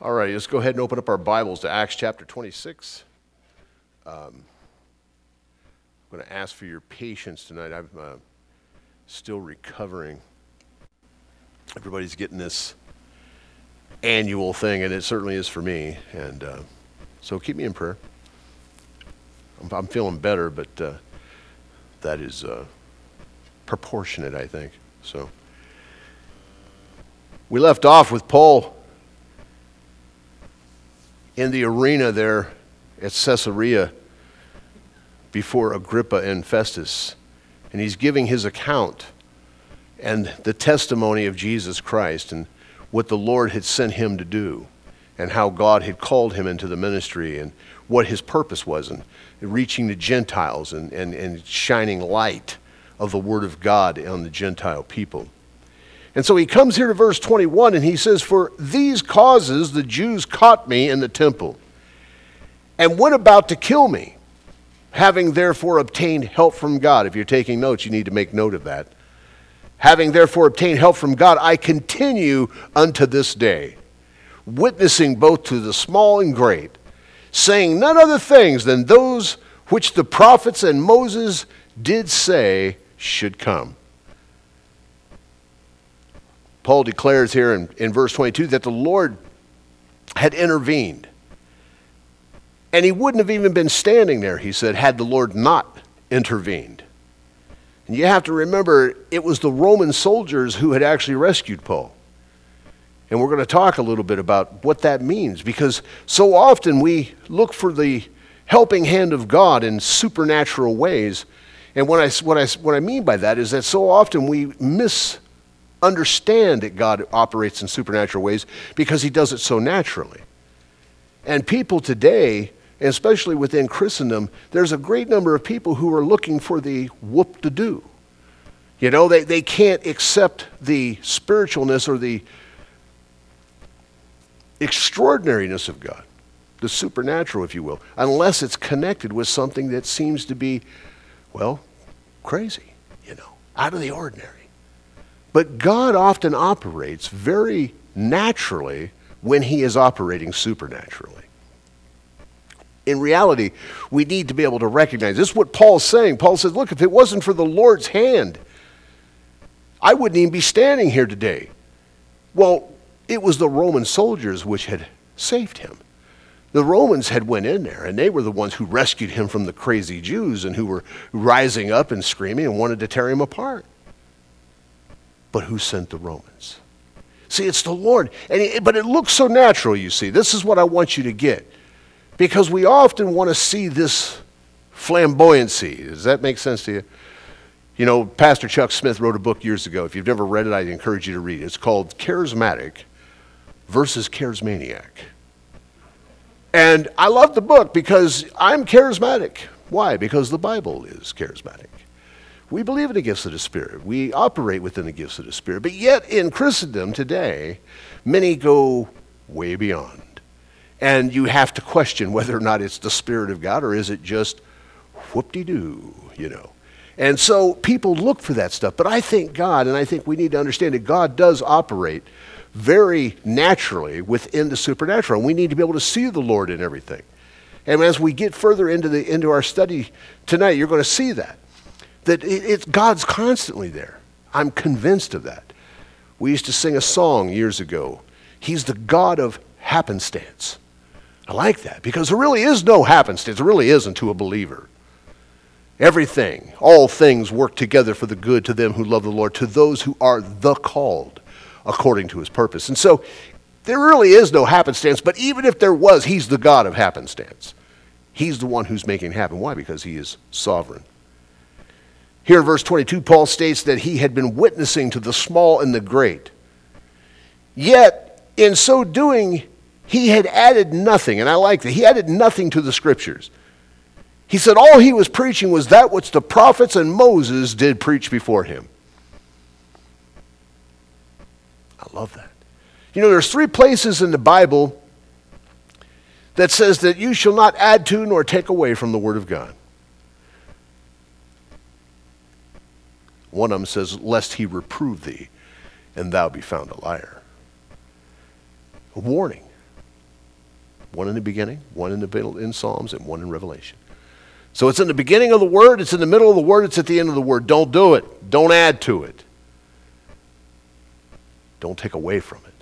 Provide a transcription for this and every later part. All right, let's go ahead and open up our Bibles to Acts chapter 26. I'm going to ask for your patience tonight. I'm still recovering. Everybody's getting this annual thing, and it certainly is for me. And so keep me in prayer. I'm feeling better, but that is proportionate, I think. So we left off with Paul in the arena there at Caesarea before Agrippa and Festus. And he's giving his account and the testimony of Jesus Christ and what the Lord had sent him to do and how God had called him into the ministry and what his purpose was in reaching the Gentiles and shining light of the Word of God on the Gentile people. And so he comes here to verse 21, and he says, "For these causes the Jews caught me in the temple, and went about to kill me, having therefore obtained help from God." If you're taking notes, you need to make note of that. "Having therefore obtained help from God, I continue unto this day, witnessing both to the small and great, saying none other things than those which the prophets and Moses did say should come." Paul declares here in verse 22 that the Lord had intervened. And he wouldn't have even been standing there, he said, had the Lord not intervened. And you have to remember, it was the Roman soldiers who had actually rescued Paul. And we're going to talk a little bit about what that means, because so often we look for the helping hand of God in supernatural ways. And what I mean by that is that so often we misunderstand that God operates in supernatural ways because he does it so naturally. And people today, especially within Christendom, there's a great number of people who are looking for the whoop-de-do. You know, they can't accept the spiritualness or the extraordinariness of God, the supernatural, if you will, unless it's connected with something that seems to be, well, crazy, you know, out of the ordinary. But God often operates very naturally when he is operating supernaturally. In reality, we need to be able to recognize this is what Paul's saying. Paul says, look, if it wasn't for the Lord's hand, I wouldn't even be standing here today. Well, it was the Roman soldiers which had saved him. The Romans had went in there, and they were the ones who rescued him from the crazy Jews and who were rising up and screaming and wanted to tear him apart. But who sent the Romans? See, it's the Lord. But it looks so natural, you see. This is what I want you to get. Because we often want to see this flamboyancy. Does that make sense to you? You know, Pastor Chuck Smith wrote a book years ago. If you've never read it, I'd encourage you to read it. It's called Charismatic versus Charismaniac. And I love the book because I'm charismatic. Why? Because the Bible is charismatic. We believe in the gifts of the Spirit. We operate within the gifts of the Spirit. But yet in Christendom today, many go way beyond. And you have to question whether or not it's the Spirit of God or is it just whoop-de-doo, you know. And so people look for that stuff. But I think God, and I think we need to understand that God does operate very naturally within the supernatural. And we need to be able to see the Lord in everything. And as we get further into our study tonight, you're going to see that. That God's constantly there. I'm convinced of that. We used to sing a song years ago. He's the God of happenstance. I like that because there really is no happenstance. There really isn't to a believer. Everything, all things work together for the good to them who love the Lord, to those who are the called according to his purpose. And so there really is no happenstance, but even if there was, he's the God of happenstance. He's the one who's making it happen. Why? Because he is sovereign. Here in verse 22, Paul states that he had been witnessing to the small and the great. Yet, in so doing, he had added nothing. And I like that. He added nothing to the scriptures. He said all he was preaching was that which the prophets and Moses did preach before him. I love that. You know, there's three places in the Bible that says that you shall not add to nor take away from the word of God. One of them says, lest he reprove thee, and thou be found a liar. A warning. One in the beginning, one in the middle in Psalms, and one in Revelation. So it's in the beginning of the word, it's in the middle of the word, it's at the end of the word. Don't do it. Don't add to it. Don't take away from it.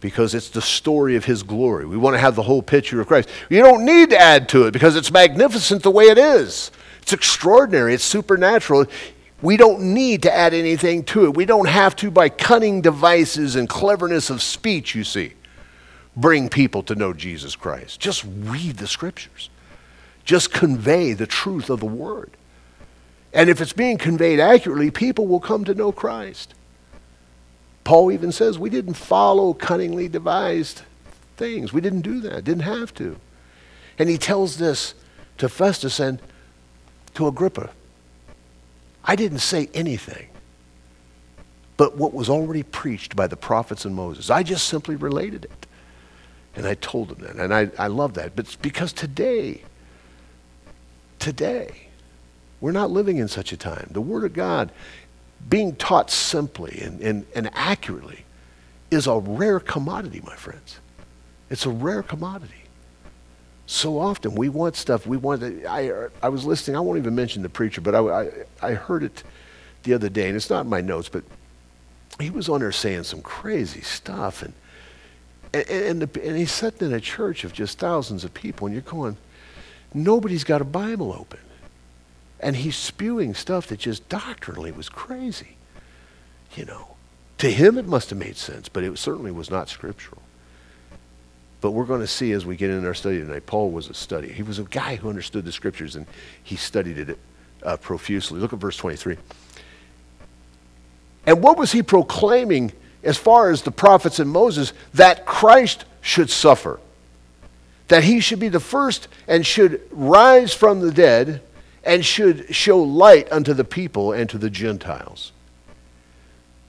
Because it's the story of his glory. We want to have the whole picture of Christ. You don't need to add to it because it's magnificent the way it is. It's extraordinary. It's supernatural. We don't need to add anything to it. We don't have to, by cunning devices and cleverness of speech, you see, bring people to know Jesus Christ. Just read the scriptures. Just convey the truth of the word. And if it's being conveyed accurately, people will come to know Christ. Paul even says we didn't follow cunningly devised things. We didn't do that. Didn't have to. And he tells this to Festus and to Agrippa. I didn't say anything but what was already preached by the prophets and Moses. I just simply related it. And I told them that. And I love that. But it's because today, we're not living in such a time. The Word of God being taught simply and accurately is a rare commodity, my friends. It's a rare commodity. So often we want stuff. I was listening. I won't even mention the preacher, but I heard it the other day, and it's not in my notes, but he was on there saying some crazy stuff, and he's sitting in a church of just thousands of people, and you're going, nobody's got a Bible open. And he's spewing stuff that just doctrinally was crazy. You know, to him it must have made sense, but it certainly was not scriptural. But we're going to see as we get in our study tonight, Paul was a study. He was a guy who understood the scriptures, and he studied it profusely. Look at verse 23. And what was he proclaiming as far as the prophets and Moses? That Christ should suffer, that he should be the first and should rise from the dead, and should show light unto the people and to the Gentiles.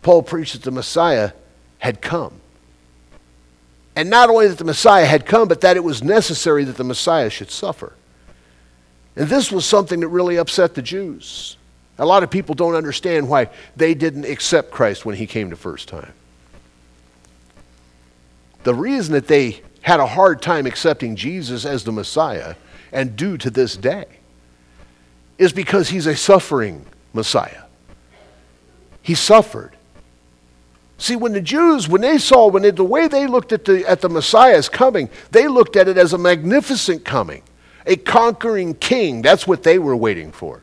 Paul preached that the Messiah had come. And not only that the Messiah had come, but that it was necessary that the Messiah should suffer. And this was something that really upset the Jews. A lot of people don't understand why they didn't accept Christ when he came the first time. The reason that they had a hard time accepting Jesus as the Messiah, and do to this day, is because he's a suffering Messiah. He suffered. See, when the Jews, the way they looked at the Messiah's coming, they looked at it as a magnificent coming, a conquering king. That's what they were waiting for.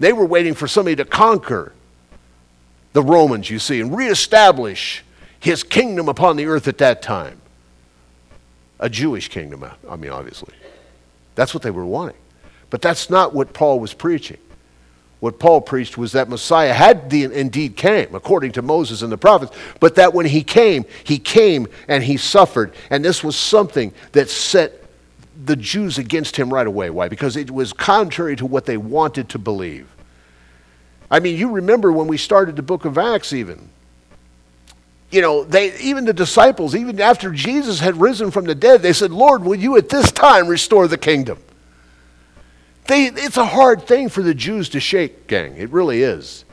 They were waiting for somebody to conquer the Romans, you see, and reestablish his kingdom upon the earth at that time. A Jewish kingdom, I mean, obviously. That's what they were wanting. But that's not what Paul was preaching. What Paul preached was that Messiah had indeed came, according to Moses and the prophets, but that when he came and he suffered. And this was something that set the Jews against him right away. Why? Because it was contrary to what they wanted to believe. I mean, you remember when we started the book of Acts even. You know, even the disciples, even after Jesus had risen from the dead, they said, Lord, will you at this time restore the kingdom? It's a hard thing for the Jews to shake, gang. It really is.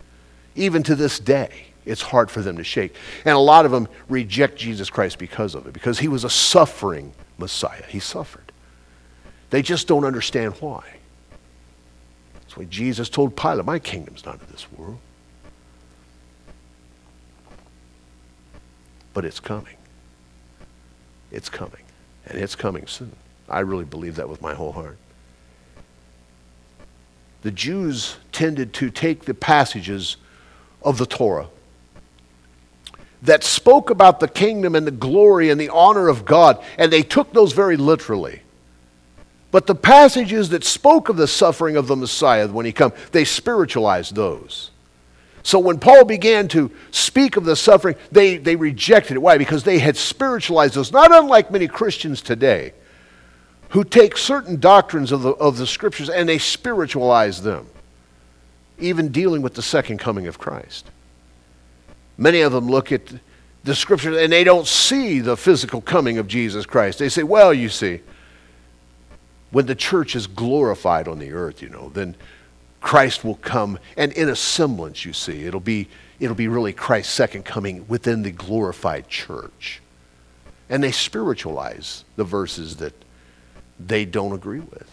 Even to this day, it's hard for them to shake. And a lot of them reject Jesus Christ because of it, because he was a suffering Messiah. He suffered. They just don't understand why. That's why Jesus told Pilate, my kingdom's not of this world. But it's coming. It's coming. And it's coming soon. I really believe that with my whole heart. The Jews tended to take the passages of the Torah that spoke about the kingdom and the glory and the honor of God, and they took those very literally. But the passages that spoke of the suffering of the Messiah when he came, they spiritualized those. So when Paul began to speak of the suffering, they rejected it. Why? Because they had spiritualized those. Not unlike many Christians today who take certain doctrines of the scriptures and they spiritualize them, even dealing with the second coming of Christ. Many of them look at the scriptures and they don't see the physical coming of Jesus Christ. They say, well, you see, when the church is glorified on the earth, you know, then Christ will come, and in a semblance, you see, it'll be really Christ's second coming within the glorified church. And they spiritualize the verses that they don't agree with.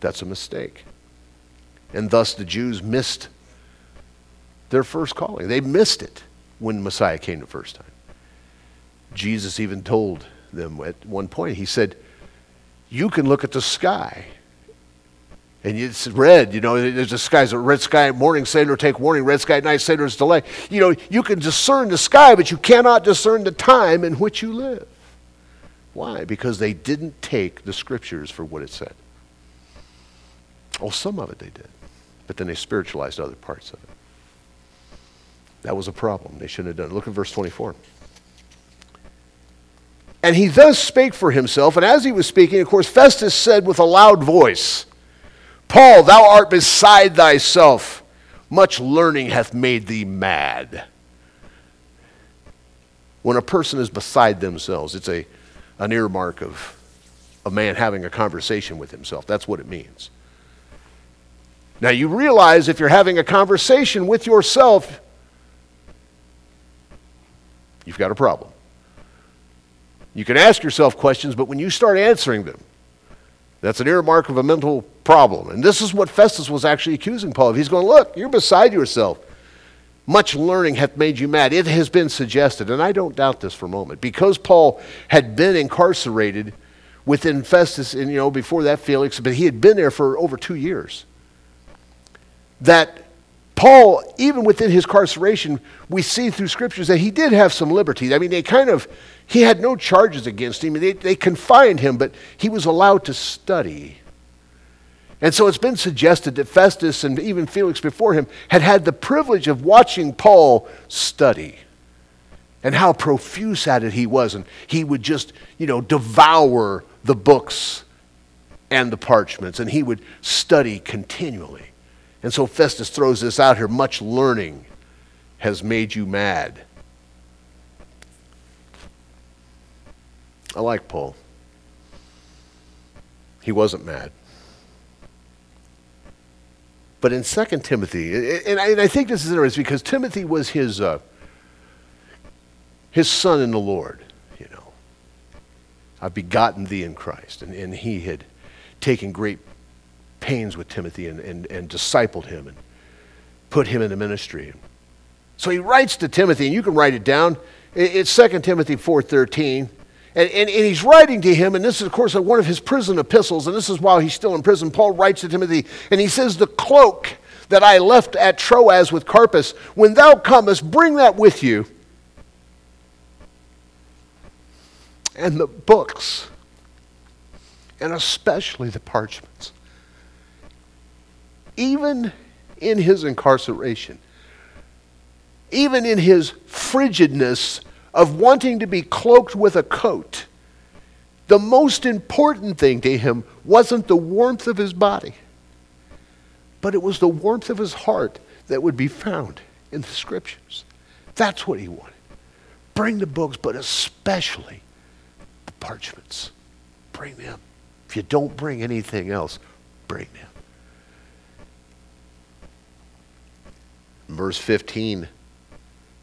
That's a mistake. And thus the Jews missed their first calling. They missed it when Messiah came the first time. Jesus even told them at one point, he said, you can look at the sky. And it's red, you know, there's a sky, it's a red sky at morning, sailor take warning, red sky at night, sailor's delay. You know, you can discern the sky, but you cannot discern the time in which you live. Why? Because they didn't take the scriptures for what it said. Oh, some of it they did, but then they spiritualized other parts of it. That was a problem. They shouldn't have done it. Look at verse 24. And he thus spake for himself, and as he was speaking, of course, Festus said with a loud voice, Paul, thou art beside thyself. Much learning hath made thee mad. When a person is beside themselves, it's an earmark of a man having a conversation with himself. That's what it means. Now you realize if you're having a conversation with yourself, you've got a problem. You can ask yourself questions, but when you start answering them, that's an earmark of a mental problem. And this is what Festus was actually accusing Paul of. He's going, look, you're beside yourself. Much learning hath made you mad. It has been suggested, and I don't doubt this for a moment, because Paul had been incarcerated within Festus, and you know, before that Felix, but he had been there for over 2 years, that Paul, even within his incarceration, we see through scriptures that he did have some liberty. I mean, he had no charges against him. They confined him, but he was allowed to study. And so it's been suggested that Festus and even Felix before him had the privilege of watching Paul study and how profuse at it he was. And he would just, you know, devour the books and the parchments, and he would study continually. And so Festus throws this out here, much learning has made you mad. I like Paul. He wasn't mad. But in 2 Timothy, and I think this is interesting because Timothy was his son in the Lord, you know. I've begotten thee in Christ. And he had taken great pains with Timothy and discipled him and put him in the ministry. So he writes to Timothy, and you can write it down. It's 2 Timothy 4:13. And he's writing to him, and this is, of course, one of his prison epistles, and this is while he's still in prison. Paul writes to Timothy, and he says, the cloak that I left at Troas with Carpus, when thou comest, bring that with you. And the books, and especially the parchments. Even in his incarceration, even in his frigidness of wanting to be cloaked with a coat, the most important thing to him wasn't the warmth of his body, but it was the warmth of his heart that would be found in the scriptures. That's what he wanted. Bring the books, but especially the parchments. Bring them. If you don't bring anything else, bring them. Verse 15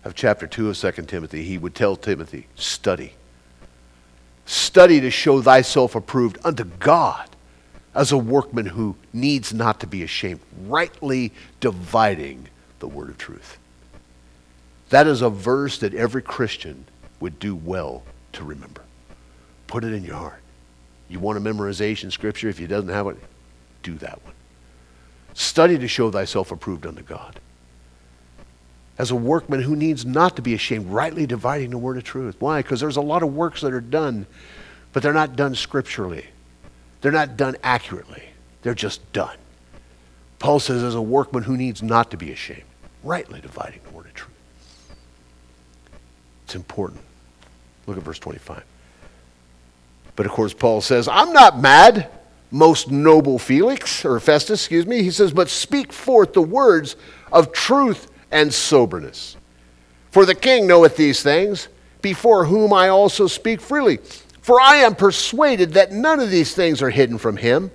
of chapter 2 of 2 Timothy, he would tell Timothy, study. Study to show thyself approved unto God as a workman who needs not to be ashamed, rightly dividing the word of truth. That is a verse that every Christian would do well to remember. Put it in your heart. You want a memorization scripture? If you doesn't have it, do that one. Study to show thyself approved unto God as a workman who needs not to be ashamed, rightly dividing the word of truth. Why? Because there's a lot of works that are done, but they're not done scripturally. They're not done accurately. They're just done. Paul says, as a workman who needs not to be ashamed, rightly dividing the word of truth. It's important. Look at verse 25. But of course, Paul says, I'm not mad, most noble Felix, or Festus, excuse me. He says, but speak forth the words of truth and soberness. For the king knoweth these things, before whom I also speak freely. For I am persuaded that none of these things are hidden from him.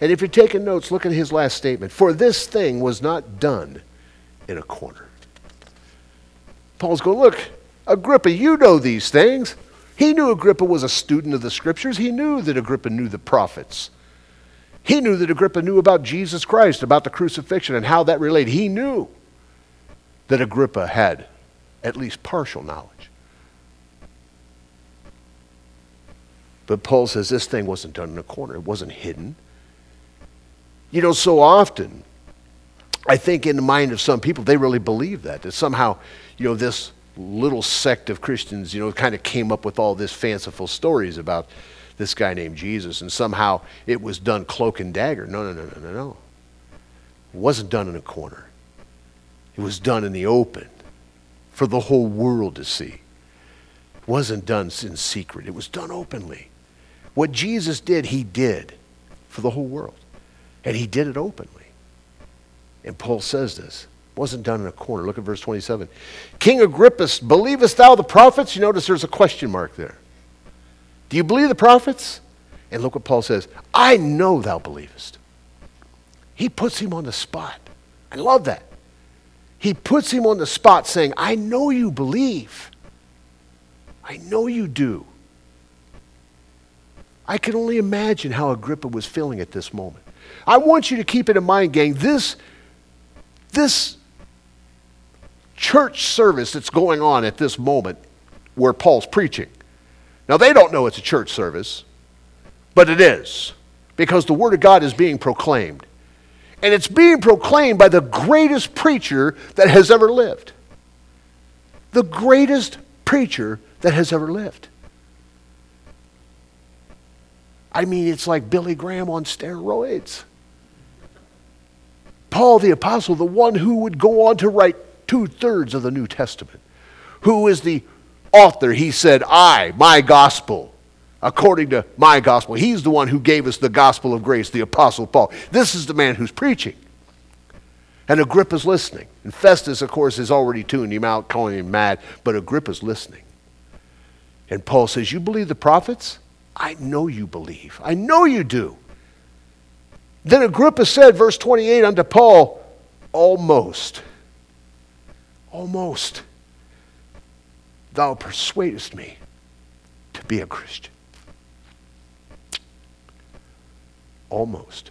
And if you're taking notes, look at his last statement. For this thing was not done in a corner. Paul's going, look, Agrippa, you know these things. He knew Agrippa was a student of the scriptures. He knew that Agrippa knew the prophets. He knew that Agrippa knew about Jesus Christ, about the crucifixion and how that related. He knew that Agrippa had at least partial knowledge. But Paul says this thing wasn't done in a corner. It wasn't hidden. You know, so often, I think in the mind of some people, they really believe that somehow, you know, this little sect of Christians, you know, kind of came up with all this fanciful stories about this guy named Jesus, and somehow it was done cloak and dagger. No. It wasn't done in a corner. It was done in the open for the whole world to see. It wasn't done in secret. It was done openly. What Jesus did, he did for the whole world. And he did it openly. And Paul says this. It wasn't done in a corner. Look at verse 27. King Agrippa, believest thou the prophets? You notice there's a question mark there. Do you believe the prophets? And look what Paul says. I know thou believest. He puts him on the spot. I love that. He puts him on the spot saying, I know you believe. I know you do. I can only imagine how Agrippa was feeling at this moment. I want you to keep it in mind, gang, this church service that's going on at this moment where Paul's preaching. Now, they don't know it's a church service, but it is, because the Word of God is being proclaimed. And it's being proclaimed by the greatest preacher that has ever lived. The greatest preacher that has ever lived. I mean, it's like Billy Graham on steroids. Paul the Apostle, the one who would go on to write 2/3 of the New Testament, who is the author. He said, my gospel, according to my gospel. He's the one who gave us the gospel of grace, the Apostle Paul. This is the man who's preaching. And Agrippa's listening. And Festus, of course, is already tuning him out, calling him mad, but Agrippa's listening. And Paul says, you believe the prophets? I know you believe. I know you do. Then Agrippa said, verse 28, unto Paul, almost, thou persuadest me to be a Christian. Almost.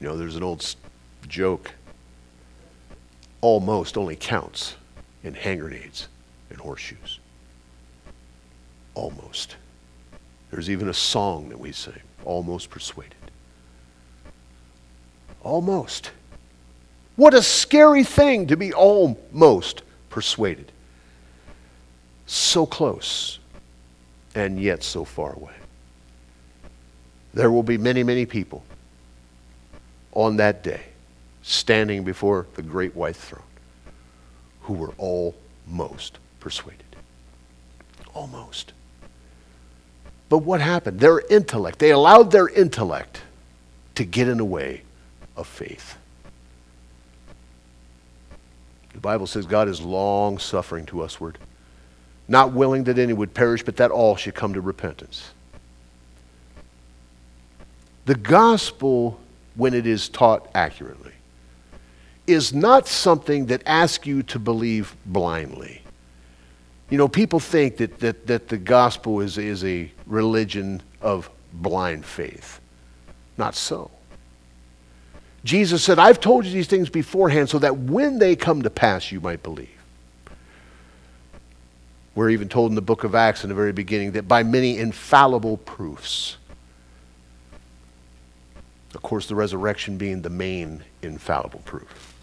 You know, there's an old joke. Almost only counts in hand grenades and horseshoes. Almost. There's even a song that we sing, Almost Persuaded. Almost. What a scary thing to be almost persuaded. So close, and yet so far away. There will be many, many people on that day standing before the great white throne who were almost persuaded. Almost. But what happened? Their intellect. They allowed their intellect to get in the way of faith. The Bible says God is long-suffering to usward, not willing that any would perish, but that all should come to repentance. The gospel, when it is taught accurately, is not something that asks you to believe blindly. You know, people think that the gospel is a religion of blind faith. Not so. Jesus said, I've told you these things beforehand so that when they come to pass, you might believe. We're even told in the book of Acts in the very beginning that by many infallible proofs, of course, the resurrection being the main infallible proof.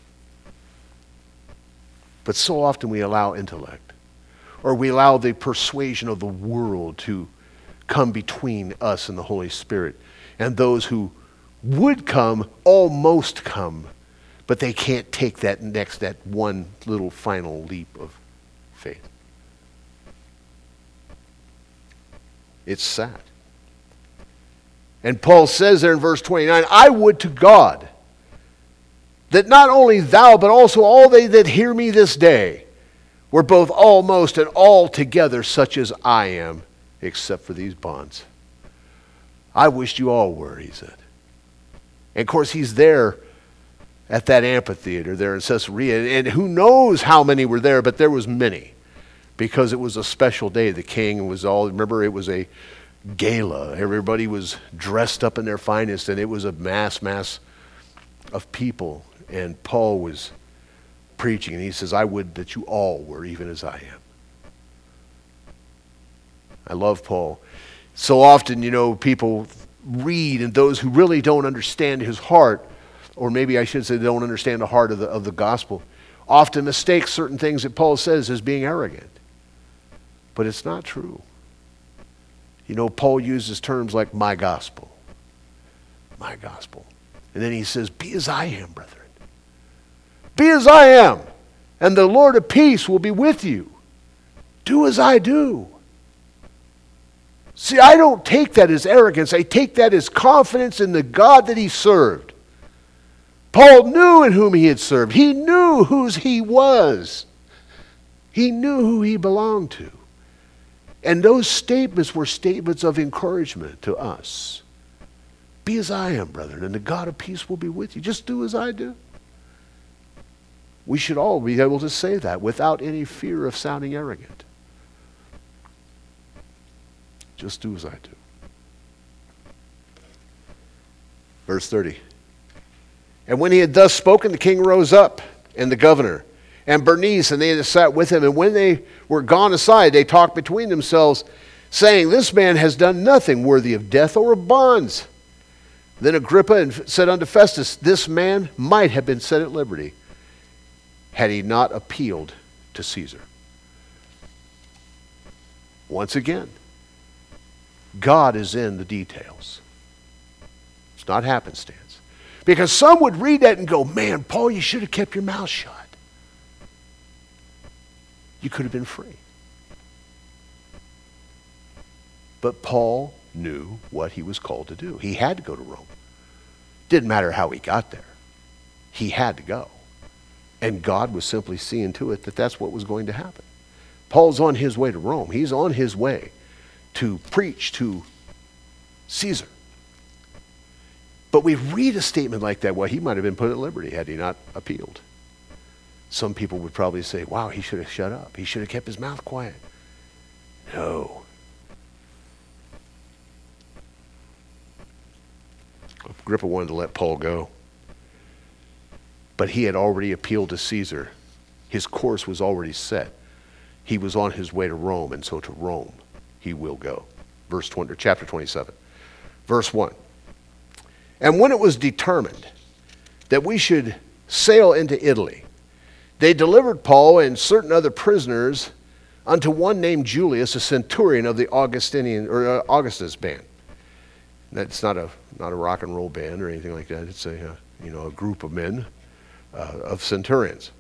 But so often we allow intellect, or we allow the persuasion of the world to come between us and the Holy Spirit. And those who would come, almost come, but they can't take that one little final leap of faith. It's sad. And Paul says there in verse 29, I would to God that not only thou, but also all they that hear me this day, we're both almost and altogether such as I am, except for these bonds. I wished you all were, he said. And of course, he's there at that amphitheater there in Caesarea, and who knows how many were there, but there was many. because it was a special day. The king was all, remember, it was a gala. Everybody was dressed up in their finest, and it was a mass of people. And Paul was preaching, and he says, I would that you all were even as I am. I love Paul. So often, you know, people read, and those who really don't understand his heart, or maybe I should say they don't understand the heart of the gospel, often mistake certain things that Paul says as being arrogant. But it's not true. You know, Paul uses terms like my gospel. My gospel. And then he says, be as I am, brethren. Be as I am, and the Lord of peace will be with you. Do as I do. See, I don't take that as arrogance. I take that as confidence in the God that he served. Paul knew in whom he had served. He knew whose he was. He knew who he belonged to. And those statements were statements of encouragement to us. Be as I am, brethren, and the God of peace will be with you. Just do as I do. We should all be able to say that without any fear of sounding arrogant. Just do as I do. Verse 30. And when he had thus spoken, the king rose up, and the governor, and Bernice, and they that sat with him. And when they were gone aside, they talked between themselves, saying, This man has done nothing worthy of death or of bonds. Then Agrippa said unto Festus, This man might have been set at liberty, had he not appealed to Caesar. Once again, God is in the details. It's not happenstance. Because some would read that and go, Man, Paul, you should have kept your mouth shut. You could have been free. But Paul knew what he was called to do. He had to go to Rome. Didn't matter how he got there. He had to go. And God was simply seeing to it that that's what was going to happen. Paul's on his way to Rome. He's on his way to preach to Caesar. But we read a statement like that, well, he might have been put at liberty had he not appealed. Some people would probably say, wow, he should have shut up. He should have kept his mouth quiet. No. Agrippa wanted to let Paul go. But he had already appealed to Caesar. His course was already set. He was on his way to Rome, and so to Rome he will go. Verse 20, chapter 27, verse 1. And when it was determined that we should sail into Italy, they delivered Paul and certain other prisoners unto one named Julius, a centurion of the Augustinian or Augustus band. That's not a rock and roll band or anything like that. It's a group of men of centurions.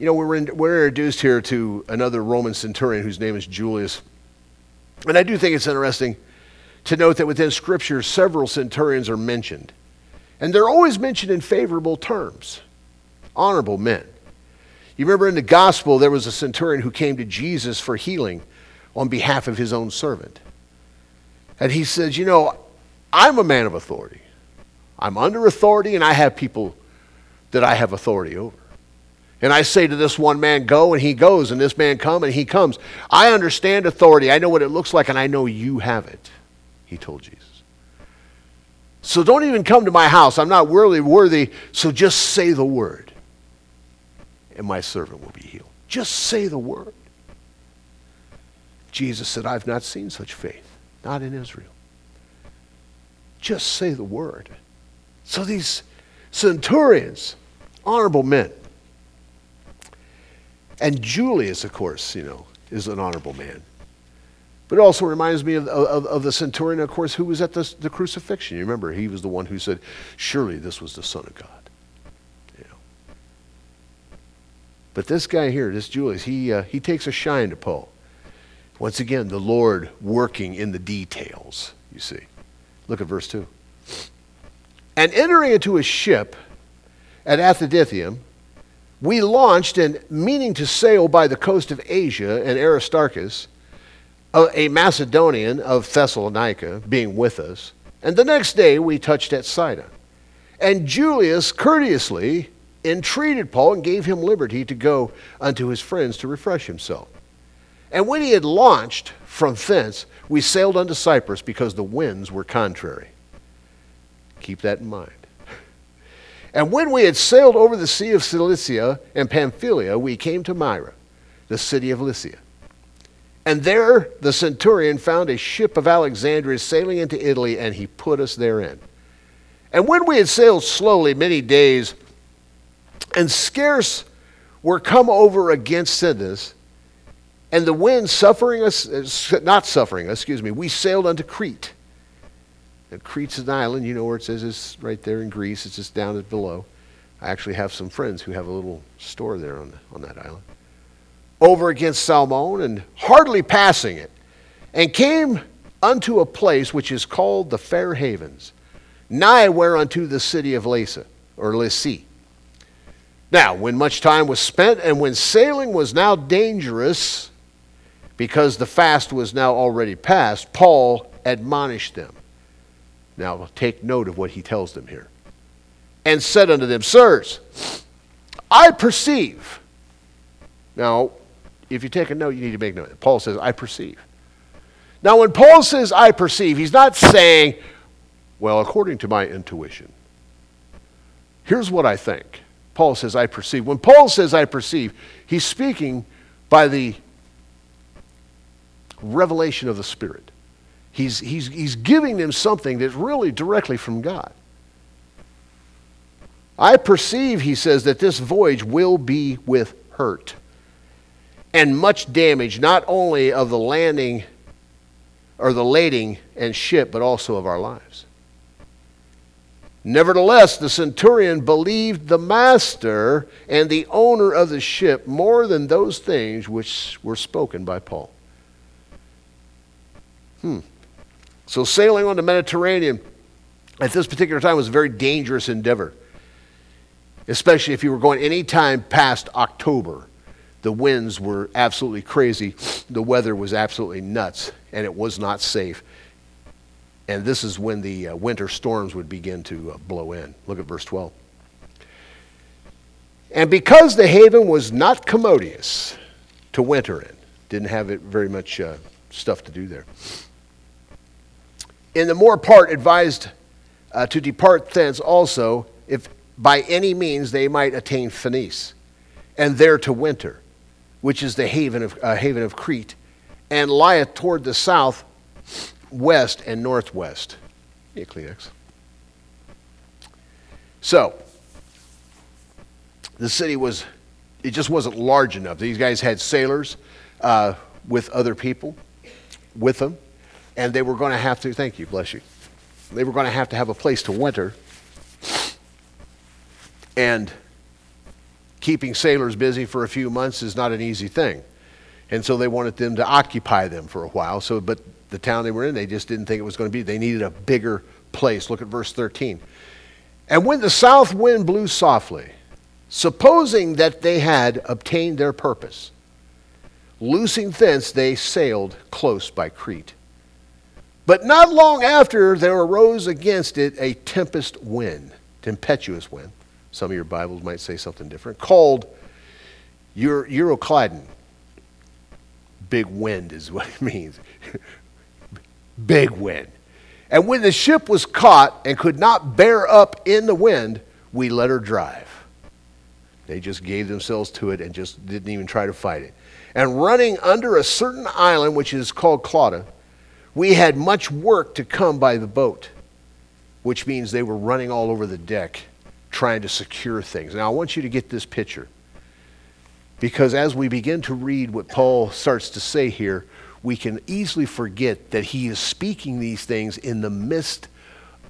You know, we're introduced here to another Roman centurion whose name is Julius. And I do think it's interesting to note that within Scripture, several centurions are mentioned. And they're always mentioned in favorable terms. Honorable men. You remember in the gospel, there was a centurion who came to Jesus for healing on behalf of his own servant. And he says, you know, I'm a man of authority. I'm under authority, and I have people that I have authority over. And I say to this one man, go, and he goes, and this man, come, and he comes. I understand authority. I know what it looks like, and I know you have it, he told Jesus. So don't even come to my house. I'm not worthy, so just say the word, and my servant will be healed. Just say the word. Jesus said, I've not seen such faith, not in Israel. Just say the word. So these centurions, honorable men, and Julius, of course, you know, is an honorable man. But it also reminds me of the centurion, of course, who was at the crucifixion. You remember, he was the one who said, surely this was the Son of God. You know. But this guy here, this Julius, he takes a shine to Paul. Once again, the Lord working in the details, you see. Look at verse 2. And entering into a ship at Adramyttium, we launched, and meaning to sail by the coast of Asia, and Aristarchus, a Macedonian of Thessalonica, being with us. And the next day we touched at Sidon. And Julius courteously entreated Paul and gave him liberty to go unto his friends to refresh himself. And when he had launched from thence, we sailed unto Cyprus, because the winds were contrary. Keep that in mind. And when we had sailed over the sea of Cilicia and Pamphylia, we came to Myra, the city of Lycia. And there the centurion found a ship of Alexandria sailing into Italy, and he put us therein. And when we had sailed slowly many days, and scarce were come over against Cydnus, and the wind not suffering us, we sailed unto Crete. And Crete's an island, you know where it says it's right there in Greece, it's just down below. I actually have some friends who have a little store there on that island. Over against Salmone, and hardly passing it, and came unto a place which is called the Fair Havens, nigh whereunto the city of Lysa, or Lycia. Now, when much time was spent, and when sailing was now dangerous, because the fast was now already past, Paul admonished them. Now, take note of what he tells them here. And said unto them, Sirs, I perceive. Now, if you take a note, you need to make note. Paul says, I perceive. Now, when Paul says, I perceive, he's not saying, well, according to my intuition, here's what I think. Paul says, I perceive. When Paul says, I perceive, he's speaking by the revelation of the Spirit. He's giving them something that's really directly from God. I perceive, he says, that this voyage will be with hurt and much damage, not only of the landing or the lading and ship, but also of our lives. Nevertheless, the centurion believed the master and the owner of the ship more than those things which were spoken by Paul. So sailing on the Mediterranean at this particular time was a very dangerous endeavor, especially if you were going any time past October. The winds were absolutely crazy. The weather was absolutely nuts, and it was not safe. And this is when the winter storms would begin to blow in. Look at verse 12. And because the haven was not commodious to winter in, didn't have it very much stuff to do there, in the more part advised to depart thence also, if by any means they might attain Phoenice, and there to winter, which is the haven of Crete, and lieth toward the south, west and northwest. Yeah, Kleenex. So, the city it just wasn't large enough. These guys had sailors with other people with them, and they were going to have to, thank you, bless you, they were going to have a place to winter, and keeping sailors busy for a few months is not an easy thing. And so they wanted them to occupy them for a while, but the town they were in, they just didn't think it was going to be. They needed a bigger place. Look at verse 13. And when the south wind blew softly, supposing that they had obtained their purpose, loosing thence they sailed close by Crete. But not long after there arose against it a tempestuous wind. Some of your Bibles might say something different, called Euroclydon. Big wind is what it means. Big wind. And when the ship was caught and could not bear up in the wind, we let her drive. They just gave themselves to it and just didn't even try to fight it. And running under a certain island, which is called Clauda, we had much work to come by the boat, which means they were running all over the deck trying to secure things. Now, I want you to get this picture, because as we begin to read what Paul starts to say here, we can easily forget that he is speaking these things in the midst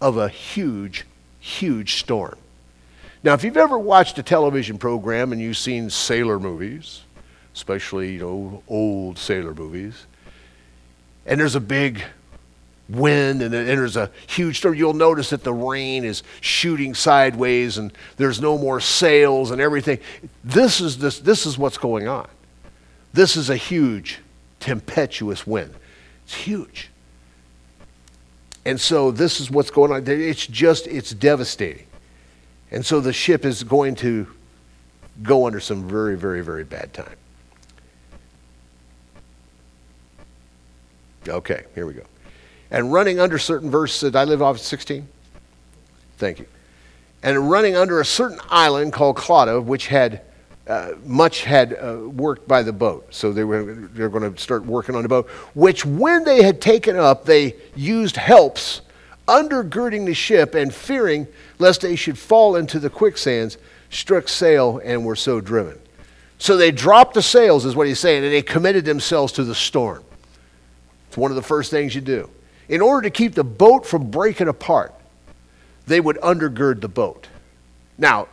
of a huge, huge storm. Now, if you've ever watched a television program and you've seen sailor movies, especially, you know, old sailor movies, and there's a big wind and there's a huge storm, you'll notice that the rain is shooting sideways and there's no more sails and everything. This is what's going on. This is a huge tempestuous wind. It's huge. And so this is what's going on. It's devastating. And so the ship is going to go under some very, very, very bad time. Okay, here we go. And running under certain verse, did I live off 16? Thank you. And running under a certain island called Clauda, which had worked by the boat. So they were going to start working on the boat, which when they had taken up, they used helps, undergirding the ship and fearing lest they should fall into the quicksands, struck sail and were so driven. So they dropped the sails, is what he's saying, and they committed themselves to the storm. It's one of the first things you do. In order to keep the boat from breaking apart, they would undergird the boat. Now,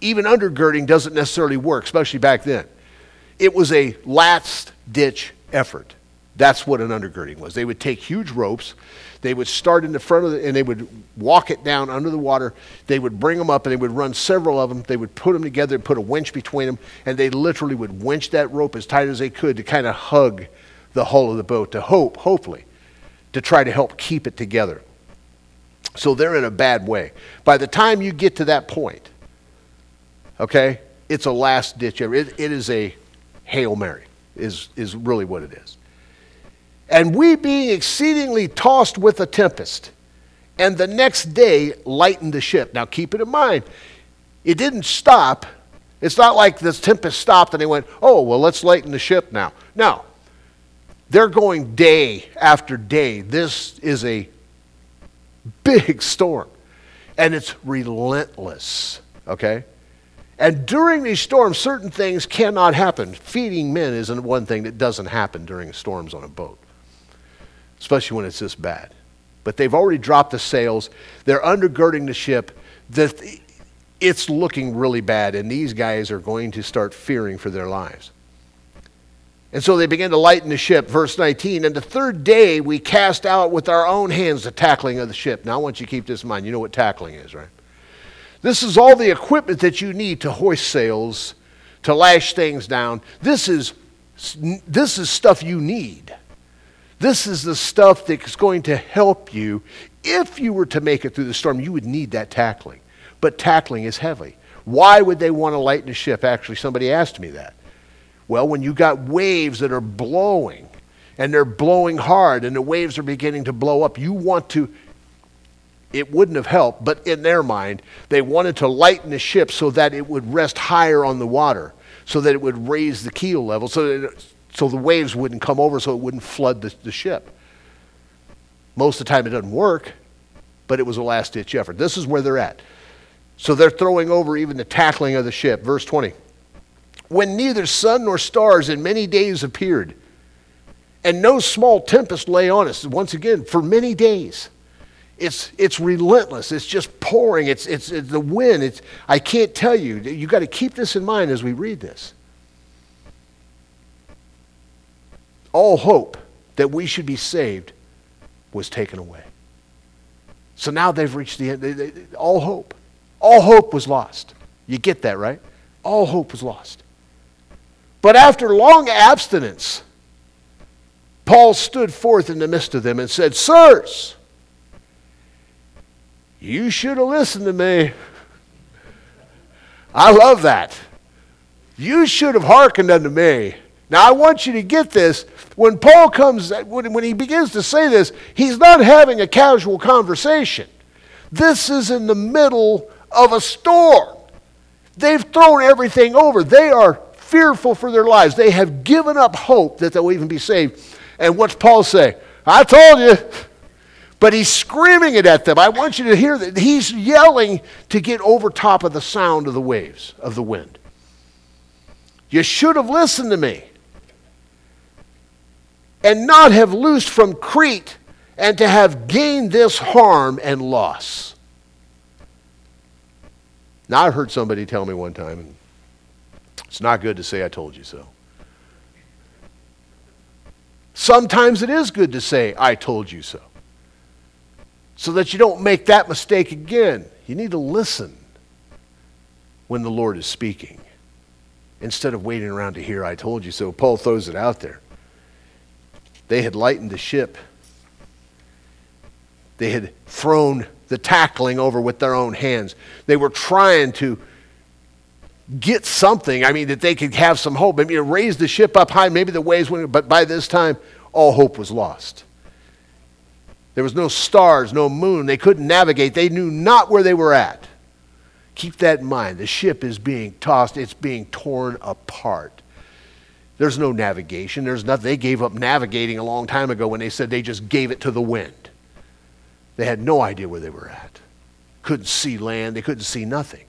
even undergirding doesn't necessarily work, especially back then. It was a last-ditch effort. That's what an undergirding was. They would take huge ropes, they would start in the front of it, and they would walk it down under the water. They would bring them up, and they would run several of them. They would put them together and put a winch between them, and they literally would winch that rope as tight as they could to kind of hug the hull of the boat to hopefully, to try to help keep it together. So they're in a bad way. By the time you get to that point, okay, it's a last-ditch effort. It is a Hail Mary, is really what it is. And we being exceedingly tossed with a tempest, and the next day lightened the ship. Now keep it in mind, it didn't stop. It's not like this tempest stopped and they went, oh, well, let's lighten the ship now. No, they're going day after day. This is a big storm, and it's relentless, okay? And during these storms, certain things cannot happen. Feeding men isn't one thing that doesn't happen during storms on a boat, especially when it's this bad. But they've already dropped the sails. They're undergirding the ship. It's looking really bad, and these guys are going to start fearing for their lives. And so they begin to lighten the ship. Verse 19, and the third day we cast out with our own hands the tackling of the ship. Now I want you to keep this in mind. You know what tackling is, right? This is all the equipment that you need to hoist sails, to lash things down. This is stuff you need. This is the stuff that's going to help you. If you were to make it through the storm, you would need that tackling. But tackling is heavy. Why would they want to lighten a ship? Actually, somebody asked me that. Well, when you got waves that are blowing, and they're blowing hard, and the waves are beginning to blow up, you want to... It wouldn't have helped, but in their mind, they wanted to lighten the ship so that it would rest higher on the water, so that it would raise the keel level, so the waves wouldn't come over, so it wouldn't flood the ship. Most of the time it doesn't work, but it was a last-ditch effort. This is where they're at. So they're throwing over even the tackling of the ship. Verse 20, when neither sun nor stars in many days appeared, and no small tempest lay on us, once again, for many days. It's relentless. It's just pouring. It's the wind. I can't tell you. You got to keep this in mind as we read this. All hope that we should be saved was taken away. So now they've reached the end. All hope. All hope was lost. You get that, right? All hope was lost. But after long abstinence, Paul stood forth in the midst of them and said, sirs, you should have listened to me. I love that. You should have hearkened unto me. Now, I want you to get this. When Paul comes, when he begins to say this, he's not having a casual conversation. This is in the middle of a storm. They've thrown everything over. They are fearful for their lives. They have given up hope that they'll even be saved. And what's Paul say? I told you. But he's screaming it at them. I want you to hear that. He's yelling to get over top of the sound of the waves, of the wind. You should have listened to me and not have loosed from Crete and to have gained this harm and loss. Now, I heard somebody tell me one time, and it's not good to say I told you so. Sometimes it is good to say I told you so, so that you don't make that mistake again. You need to listen when the Lord is speaking, instead of waiting around to hear, I told you so. Paul throws it out there. They had lightened the ship. They had thrown the tackling over with their own hands. They were trying to get something, that they could have some hope. Maybe raise the ship up high, maybe the waves wouldn't, but by this time, all hope was lost. There was no stars, no moon. They couldn't navigate. They knew not where they were at. Keep that in mind. The ship is being tossed. It's being torn apart. There's no navigation. There's nothing. They gave up navigating a long time ago when they said they just gave it to the wind. They had no idea where they were at. Couldn't see land. They couldn't see nothing.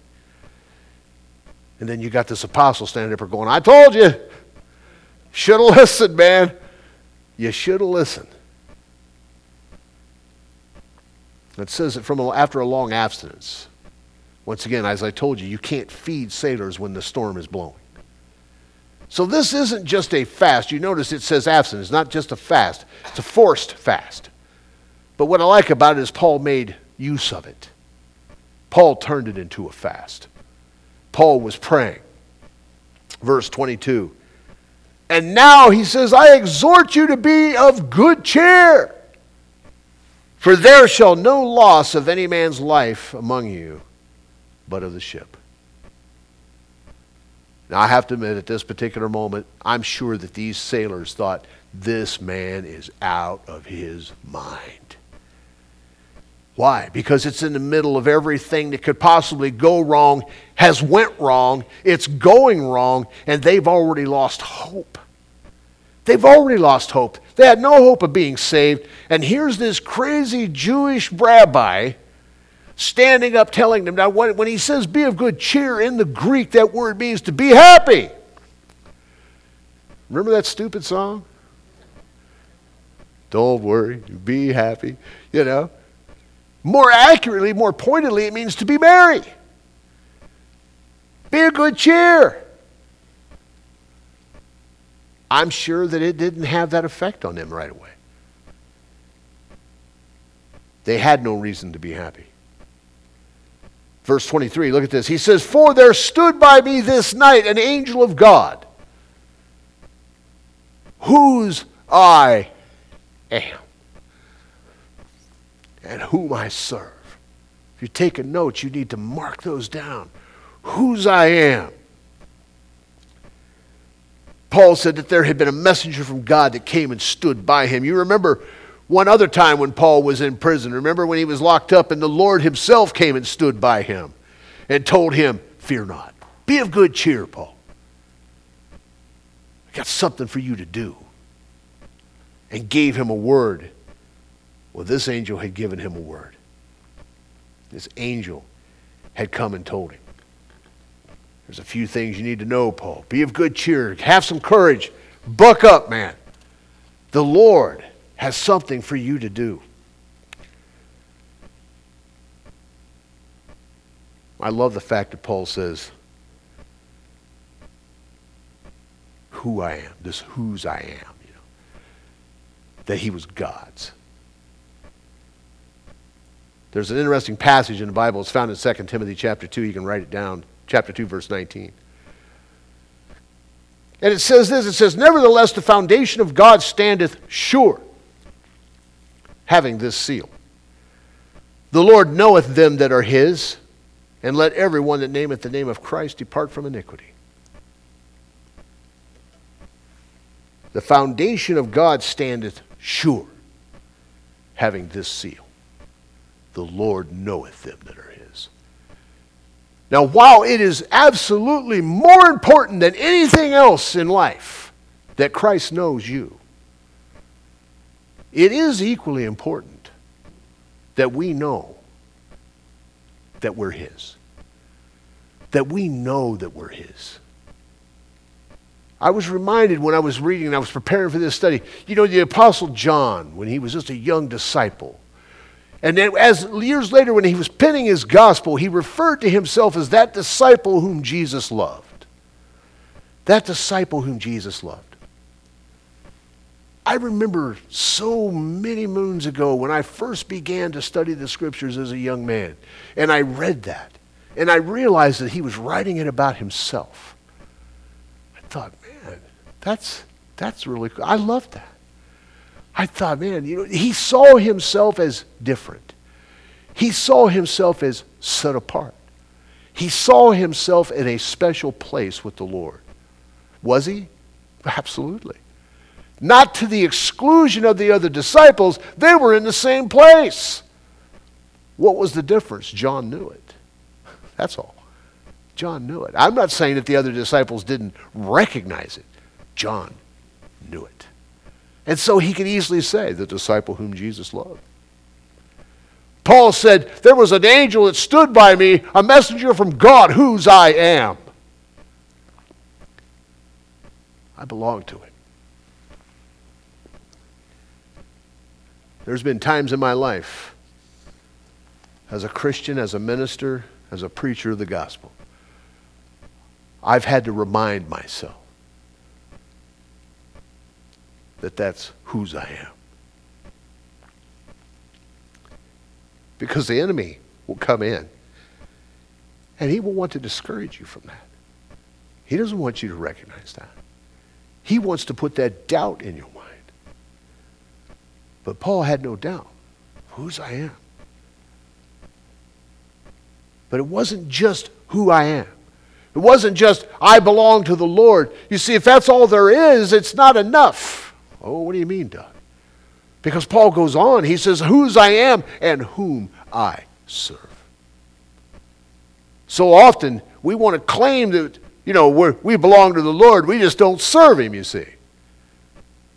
And then you got this apostle standing up going, I told you. Should have listened, man. You should have listened. It says that after a long abstinence. Once again, as I told you, you can't feed sailors when the storm is blowing. So this isn't just a fast. You notice it says abstinence. It's not just a fast. It's a forced fast. But what I like about it is Paul made use of it. Paul turned it into a fast. Paul was praying. Verse 22. And now he says, I exhort you to be of good cheer. For there shall no loss of any man's life among you, but of the ship. Now I have to admit, at this particular moment, I'm sure that these sailors thought, this man is out of his mind. Why? Because it's in the middle of everything that could possibly go wrong, has went wrong, it's going wrong, and they've already lost hope. They've already lost hope. They had no hope of being saved. And here's this crazy Jewish rabbi standing up telling them. Now, when he says be of good cheer in the Greek, that word means to be happy. Remember that stupid song? Don't worry, be happy, you know. More accurately, more pointedly, it means to be merry. Be of good cheer. I'm sure that it didn't have that effect on them right away. They had no reason to be happy. Verse 23, look at this. He says, for there stood by me this night an angel of God, whose I am. And whom I serve. If you take a note, you need to mark those down. Whose I am. Paul said that there had been a messenger from God that came and stood by him. You remember one other time when Paul was in prison. Remember when he was locked up and the Lord himself came and stood by him and told him, fear not. Be of good cheer, Paul. I got something for you to do. And gave him a word. Well, this angel had given him a word. This angel had come and told him. There's a few things you need to know, Paul. Be of good cheer. Have some courage. Buck up, man. The Lord has something for you to do. I love the fact that Paul says, who I am. This whose I am. You know, that he was God's. There's an interesting passage in the Bible. It's found in 2 Timothy chapter 2. You can write it down. Chapter 2, verse 19. And it says this. It says, nevertheless, the foundation of God standeth sure, having this seal. The Lord knoweth them that are his, and let everyone that nameth the name of Christ depart from iniquity. The foundation of God standeth sure, having this seal. The Lord knoweth them that are his. Now, while it is absolutely more important than anything else in life that Christ knows you, it is equally important that we know that we're his. That we know that we're his. I was reminded when I was reading and I was preparing for this study, you know, the Apostle John, when he was just a young disciple, and then as years later when he was penning his gospel, he referred to himself as that disciple whom Jesus loved. That disciple whom Jesus loved. I remember so many moons ago when I first began to study the scriptures as a young man, and I read that, and I realized that he was writing it about himself. I thought, man, that's really cool. I love that. I thought, man, you know, he saw himself as different. He saw himself as set apart. He saw himself in a special place with the Lord. Was he? Absolutely. not to the exclusion of the other disciples. They were in the same place. What was the difference? John knew it. That's all. John knew it. I'm not saying that the other disciples didn't recognize it. John knew it. And so he could easily say, the disciple whom Jesus loved. Paul said, there was an angel that stood by me, a messenger from God, whose I am. I belong to it. There's been times in my life, as a Christian, as a minister, as a preacher of the gospel, I've had to remind myself that that's whose I am. Because the enemy will come in and he will want to discourage you from that. He doesn't want you to recognize that. He wants to put that doubt in your mind. But Paul had no doubt, whose I am. But it wasn't just who I am. It wasn't just I belong to the Lord. You see, if that's all there is, it's not enough. Oh, what do you mean, Doug? Because Paul goes on, he says, whose I am and whom I serve. So often, we want to claim that, you know, we belong to the Lord, we just don't serve Him, you see.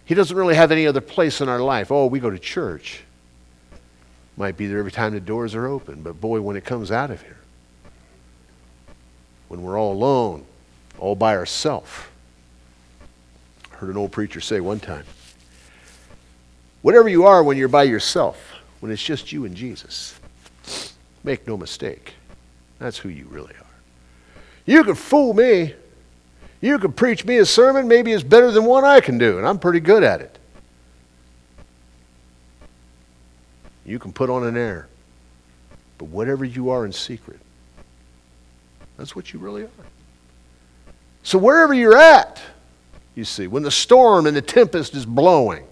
He doesn't really have any other place in our life. Oh, we go to church. Might be there every time the doors are open, but boy, when it comes out of here, when we're all alone, all by ourselves. I heard an old preacher say one time, whatever you are when you're by yourself, when it's just you and Jesus, make no mistake, that's who you really are. You can fool me. You can preach me a sermon, maybe it's better than one I can do, and I'm pretty good at it. You can put on an air, but whatever you are in secret, that's what you really are. So wherever you're at, you see, when the storm and the tempest is blowing,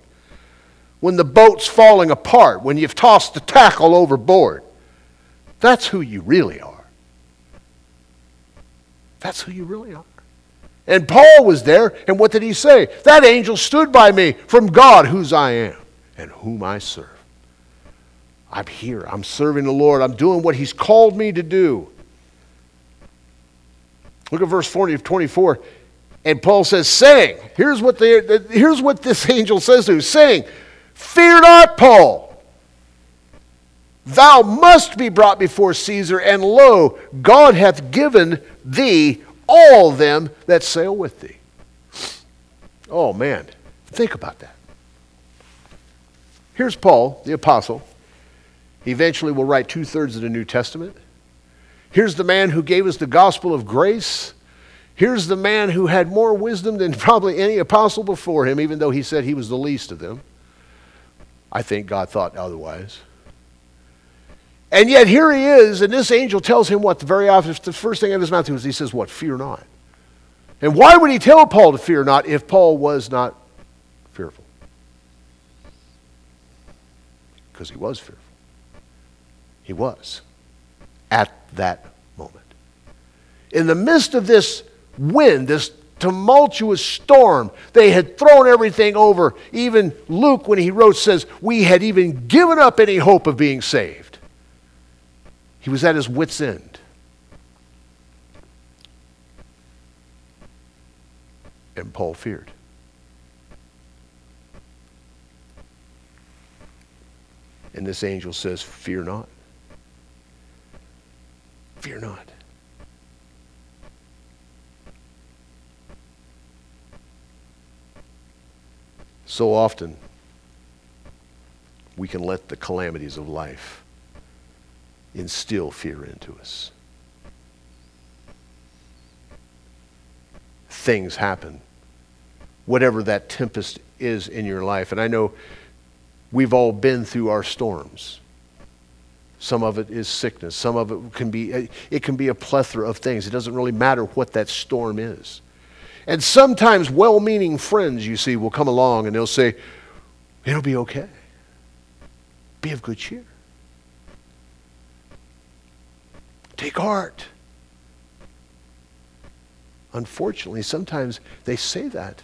when the boat's falling apart, when you've tossed the tackle overboard, that's who you really are. That's who you really are. And Paul was there, and what did he say? That angel stood by me from God, whose I am and whom I serve. I'm here. I'm serving the Lord. I'm doing what He's called me to do. Look at verse 40 of 24. And Paul says, saying, here's what this angel says to him, saying, fear not, Paul. Thou must be brought before Caesar, and lo, God hath given thee all them that sail with thee. Oh, man. Think about that. Here's Paul, the apostle. He eventually will write two-thirds of the New Testament. Here's the man who gave us the gospel of grace. Here's the man who had more wisdom than probably any apostle before him, even though he said he was the least of them. I think God thought otherwise. And yet here he is, and this angel tells him what? The first thing out of his mouth was, he says what? Fear not. And why would he tell Paul to fear not if Paul was not fearful? Because he was fearful. He was at that moment. In the midst of this wind, this tumultuous storm, they had thrown everything over. Even Luke, when he wrote, says, we had even given up any hope of being saved. He was at his wit's end. And Paul feared. And this angel says, fear not. Fear not. So often, we can let the calamities of life instill fear into us. Things happen, whatever that tempest is in your life. And I know we've all been through our storms. Some of it is sickness. Some of it can be a plethora of things. It doesn't really matter what that storm is. And sometimes well-meaning friends, you see, will come along and they'll say, it'll be okay. Be of good cheer. Take heart. Unfortunately, sometimes they say that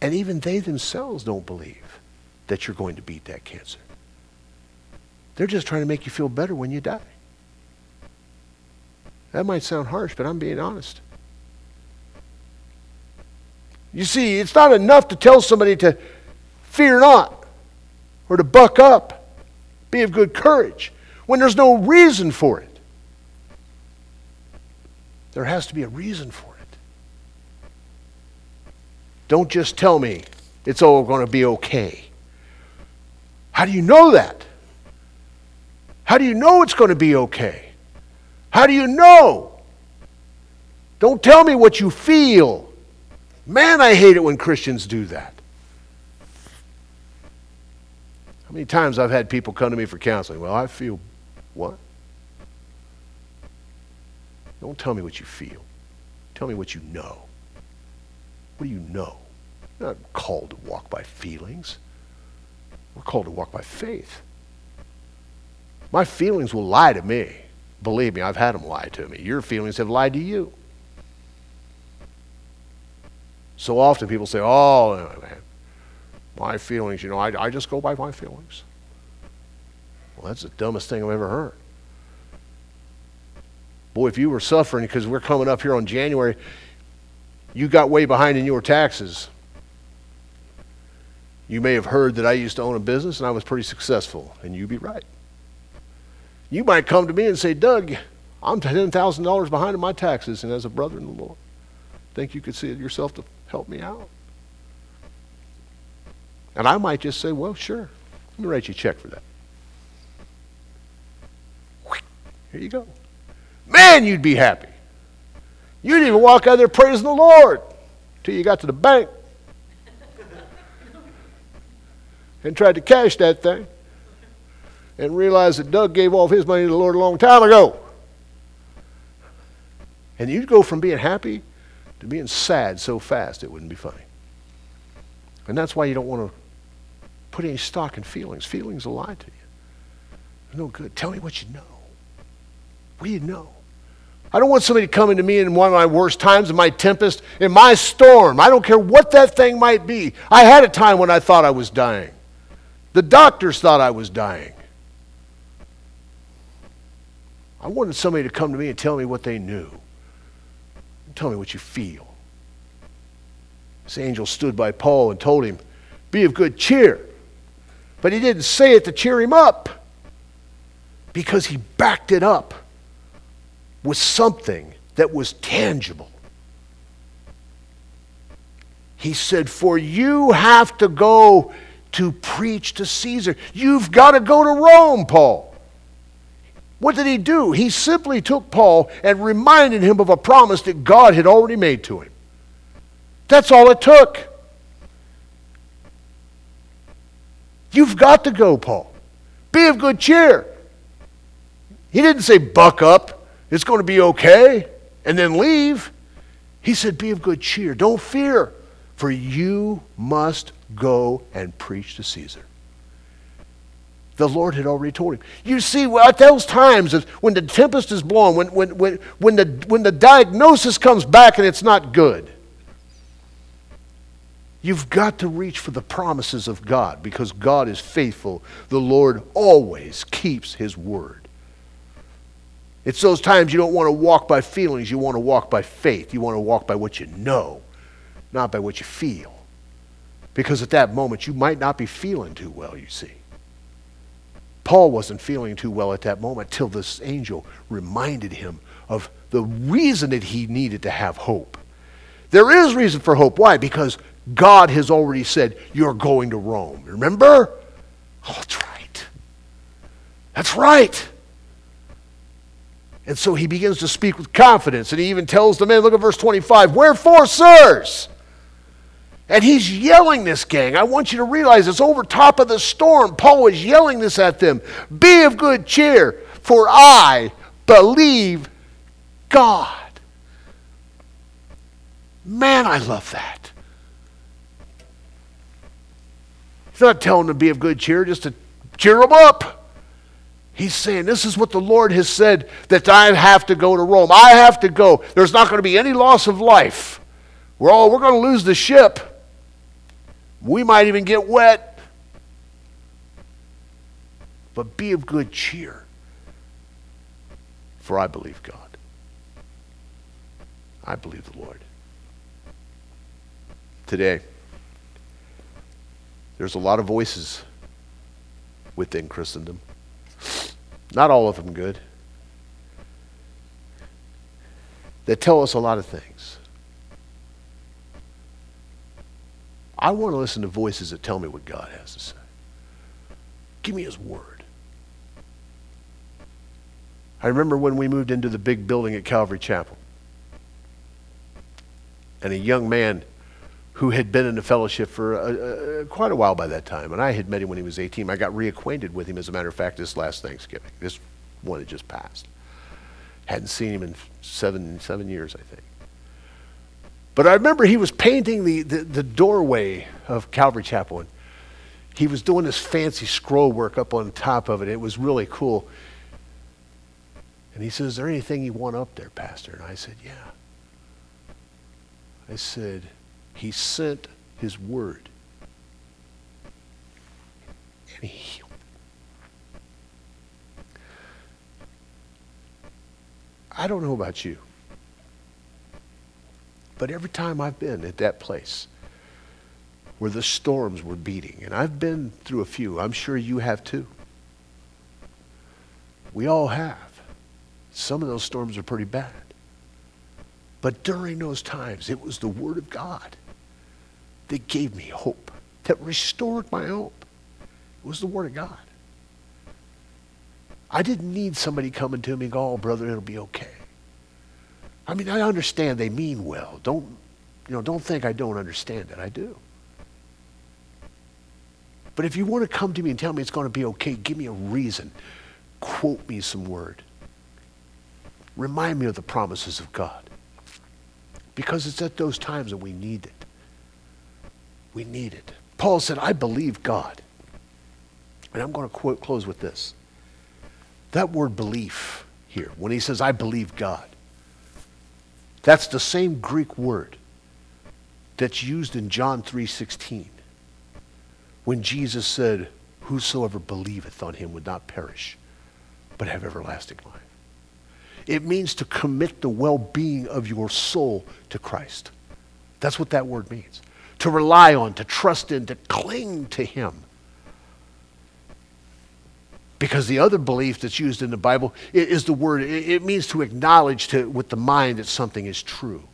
And even they themselves don't believe that you're going to beat that cancer. They're just trying to make you feel better when you die. That might sound harsh, but I'm being honest. You see, it's not enough to tell somebody to fear not or to buck up, be of good courage, when there's no reason for it. There has to be a reason for it. Don't just tell me it's all going to be okay. How do you know that? How do you know it's going to be okay? How do you know? Don't tell me what you feel. Man, I hate it when Christians do that. How many times I've had people come to me for counseling? Well, I feel what? Don't tell me what you feel. Tell me what you know. What do you know? You're not called to walk by feelings. We're called to walk by faith. My feelings will lie to me. Believe me, I've had them lie to me. Your feelings have lied to you. So often people say, oh, man, my feelings, you know, I just go by my feelings. Well, that's the dumbest thing I've ever heard. Boy, if you were suffering, because we're coming up here on January, you got way behind in your taxes. You may have heard that I used to own a business and I was pretty successful, and you'd be right. You might come to me and say, Doug, I'm $10,000 behind in my taxes, and as a brother in the Lord, think you could see it yourself to help me out? And I might just say, well, sure, let me write you a check for that. Here you go. Man, you'd be happy. You'd even walk out there praising the Lord till you got to the bank and tried to cash that thing and realized that Doug gave all of his money to the Lord a long time ago. And you'd go from being happy to being sad so fast it wouldn't be funny. And that's why you don't want to put any stock in feelings. Feelings will lie to you. They're no good. Tell me what you know. What do you know? I don't want somebody coming to me in one of my worst times, in my tempest, in my storm. I don't care what that thing might be. I had a time when I thought I was dying. The doctors thought I was dying. I wanted somebody to come to me and tell me what they knew. Tell me what you feel. This angel stood by Paul and told him, be of good cheer. But he didn't say it to cheer him up, because he backed it up with something that was tangible. He said, for you have to go to preach to Caesar. You've got to go to Rome, Paul. What did he do? He simply took Paul and reminded him of a promise that God had already made to him. That's all it took. You've got to go, Paul. Be of good cheer. He didn't say, buck up, it's going to be okay, and then leave. He said, be of good cheer. Don't fear, for you must go and preach to Caesar. The Lord had already told him. You see, at those times when the tempest is blowing, when the diagnosis comes back and it's not good, you've got to reach for the promises of God, because God is faithful. The Lord always keeps his word. It's those times you don't want to walk by feelings. You want to walk by faith. You want to walk by what you know, not by what you feel. Because at that moment, you might not be feeling too well, you see. Paul wasn't feeling too well at that moment till this angel reminded him of the reason that he needed to have hope. There is reason for hope. Why? Because God has already said, you're going to Rome. Remember? Oh, that's right. That's right. And so he begins to speak with confidence, and he even tells the men, look at verse 25, wherefore, sirs? And he's yelling this, gang. I want you to realize it's over top of the storm. Paul is yelling this at them. Be of good cheer, for I believe God. Man, I love that. He's not telling them to be of good cheer, just to cheer them up. He's saying, this is what the Lord has said, that I have to go to Rome. I have to go. There's not going to be any loss of life. We're going to lose the ship. We might even get wet. But be of good cheer, for I believe God. I believe the Lord. Today, there's a lot of voices within Christendom. Not all of them good. That tell us a lot of things. I want to listen to voices that tell me what God has to say. Give me His Word. I remember when we moved into the big building at Calvary Chapel, and a young man who had been in the fellowship for quite a while by that time, and I had met him when he was 18. I got reacquainted with him, as a matter of fact, this last Thanksgiving. This one had just passed. Hadn't seen him in seven years, I think. But I remember he was painting the doorway of Calvary Chapel, and he was doing this fancy scroll work up on top of it. It was really cool. And he said, "Is there anything you want up there, Pastor?" And I said, "Yeah." I said, "He sent His Word, and He healed." I don't know about you, but every time I've been at that place where the storms were beating, and I've been through a few, I'm sure you have too. We all have. Some of those storms are pretty bad. But during those times, it was the Word of God that gave me hope, that restored my hope. It was the Word of God. I didn't need somebody coming to me and go, "Oh, brother, it'll be okay." I mean, I understand they mean well. Don't think I don't understand it. I do. But if you want to come to me and tell me it's going to be okay, give me a reason. Quote me some word. Remind me of the promises of God. Because it's at those times that we need it. We need it. Paul said, "I believe God." And I'm going to close with this. That word belief here, when he says, "I believe God," that's the same Greek word that's used in John 3:16. When Jesus said, "Whosoever believeth on him would not perish, but have everlasting life." It means to commit the well-being of your soul to Christ. That's what that word means. To rely on, to trust in, to cling to Him. Because the other belief that's used in the Bible is the word, it means to acknowledge with the mind that something is true.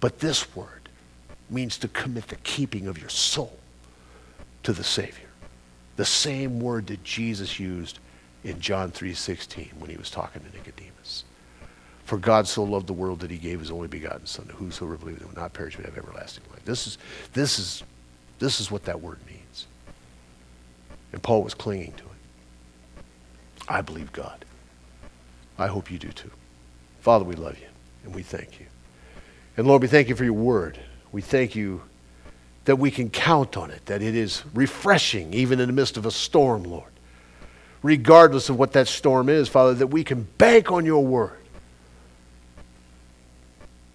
But this word means to commit the keeping of your soul to the Savior. The same word that Jesus used in John 3:16 when He was talking to Nicodemus. "For God so loved the world that He gave His only begotten Son, that whosoever believeth will not perish but have everlasting life." This is what that word means. And Paul was clinging to it. I believe God. I hope you do too. Father, we love you and we thank you. And Lord, we thank you for your word. We thank you that we can count on it, that it is refreshing even in the midst of a storm, Lord. Regardless of what that storm is, Father, that we can bank on your word.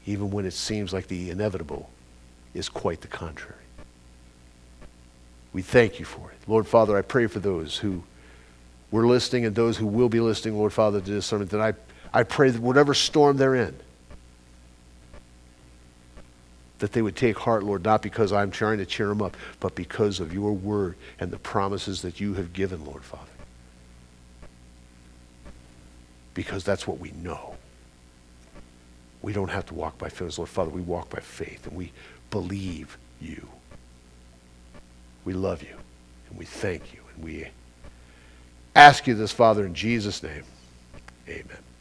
Even when it seems like the inevitable is quite the contrary. We thank you for it. Lord, Father, I pray for those who were listening and those who will be listening, Lord, Father, to this sermon, that I pray that whatever storm they're in, that they would take heart, Lord, not because I'm trying to cheer them up, but because of your word and the promises that you have given, Lord, Father. Because that's what we know. We don't have to walk by feelings, Lord, Father. We walk by faith, and we believe you. We love you, and we thank you, and we ask you this, Father, in Jesus' name. Amen.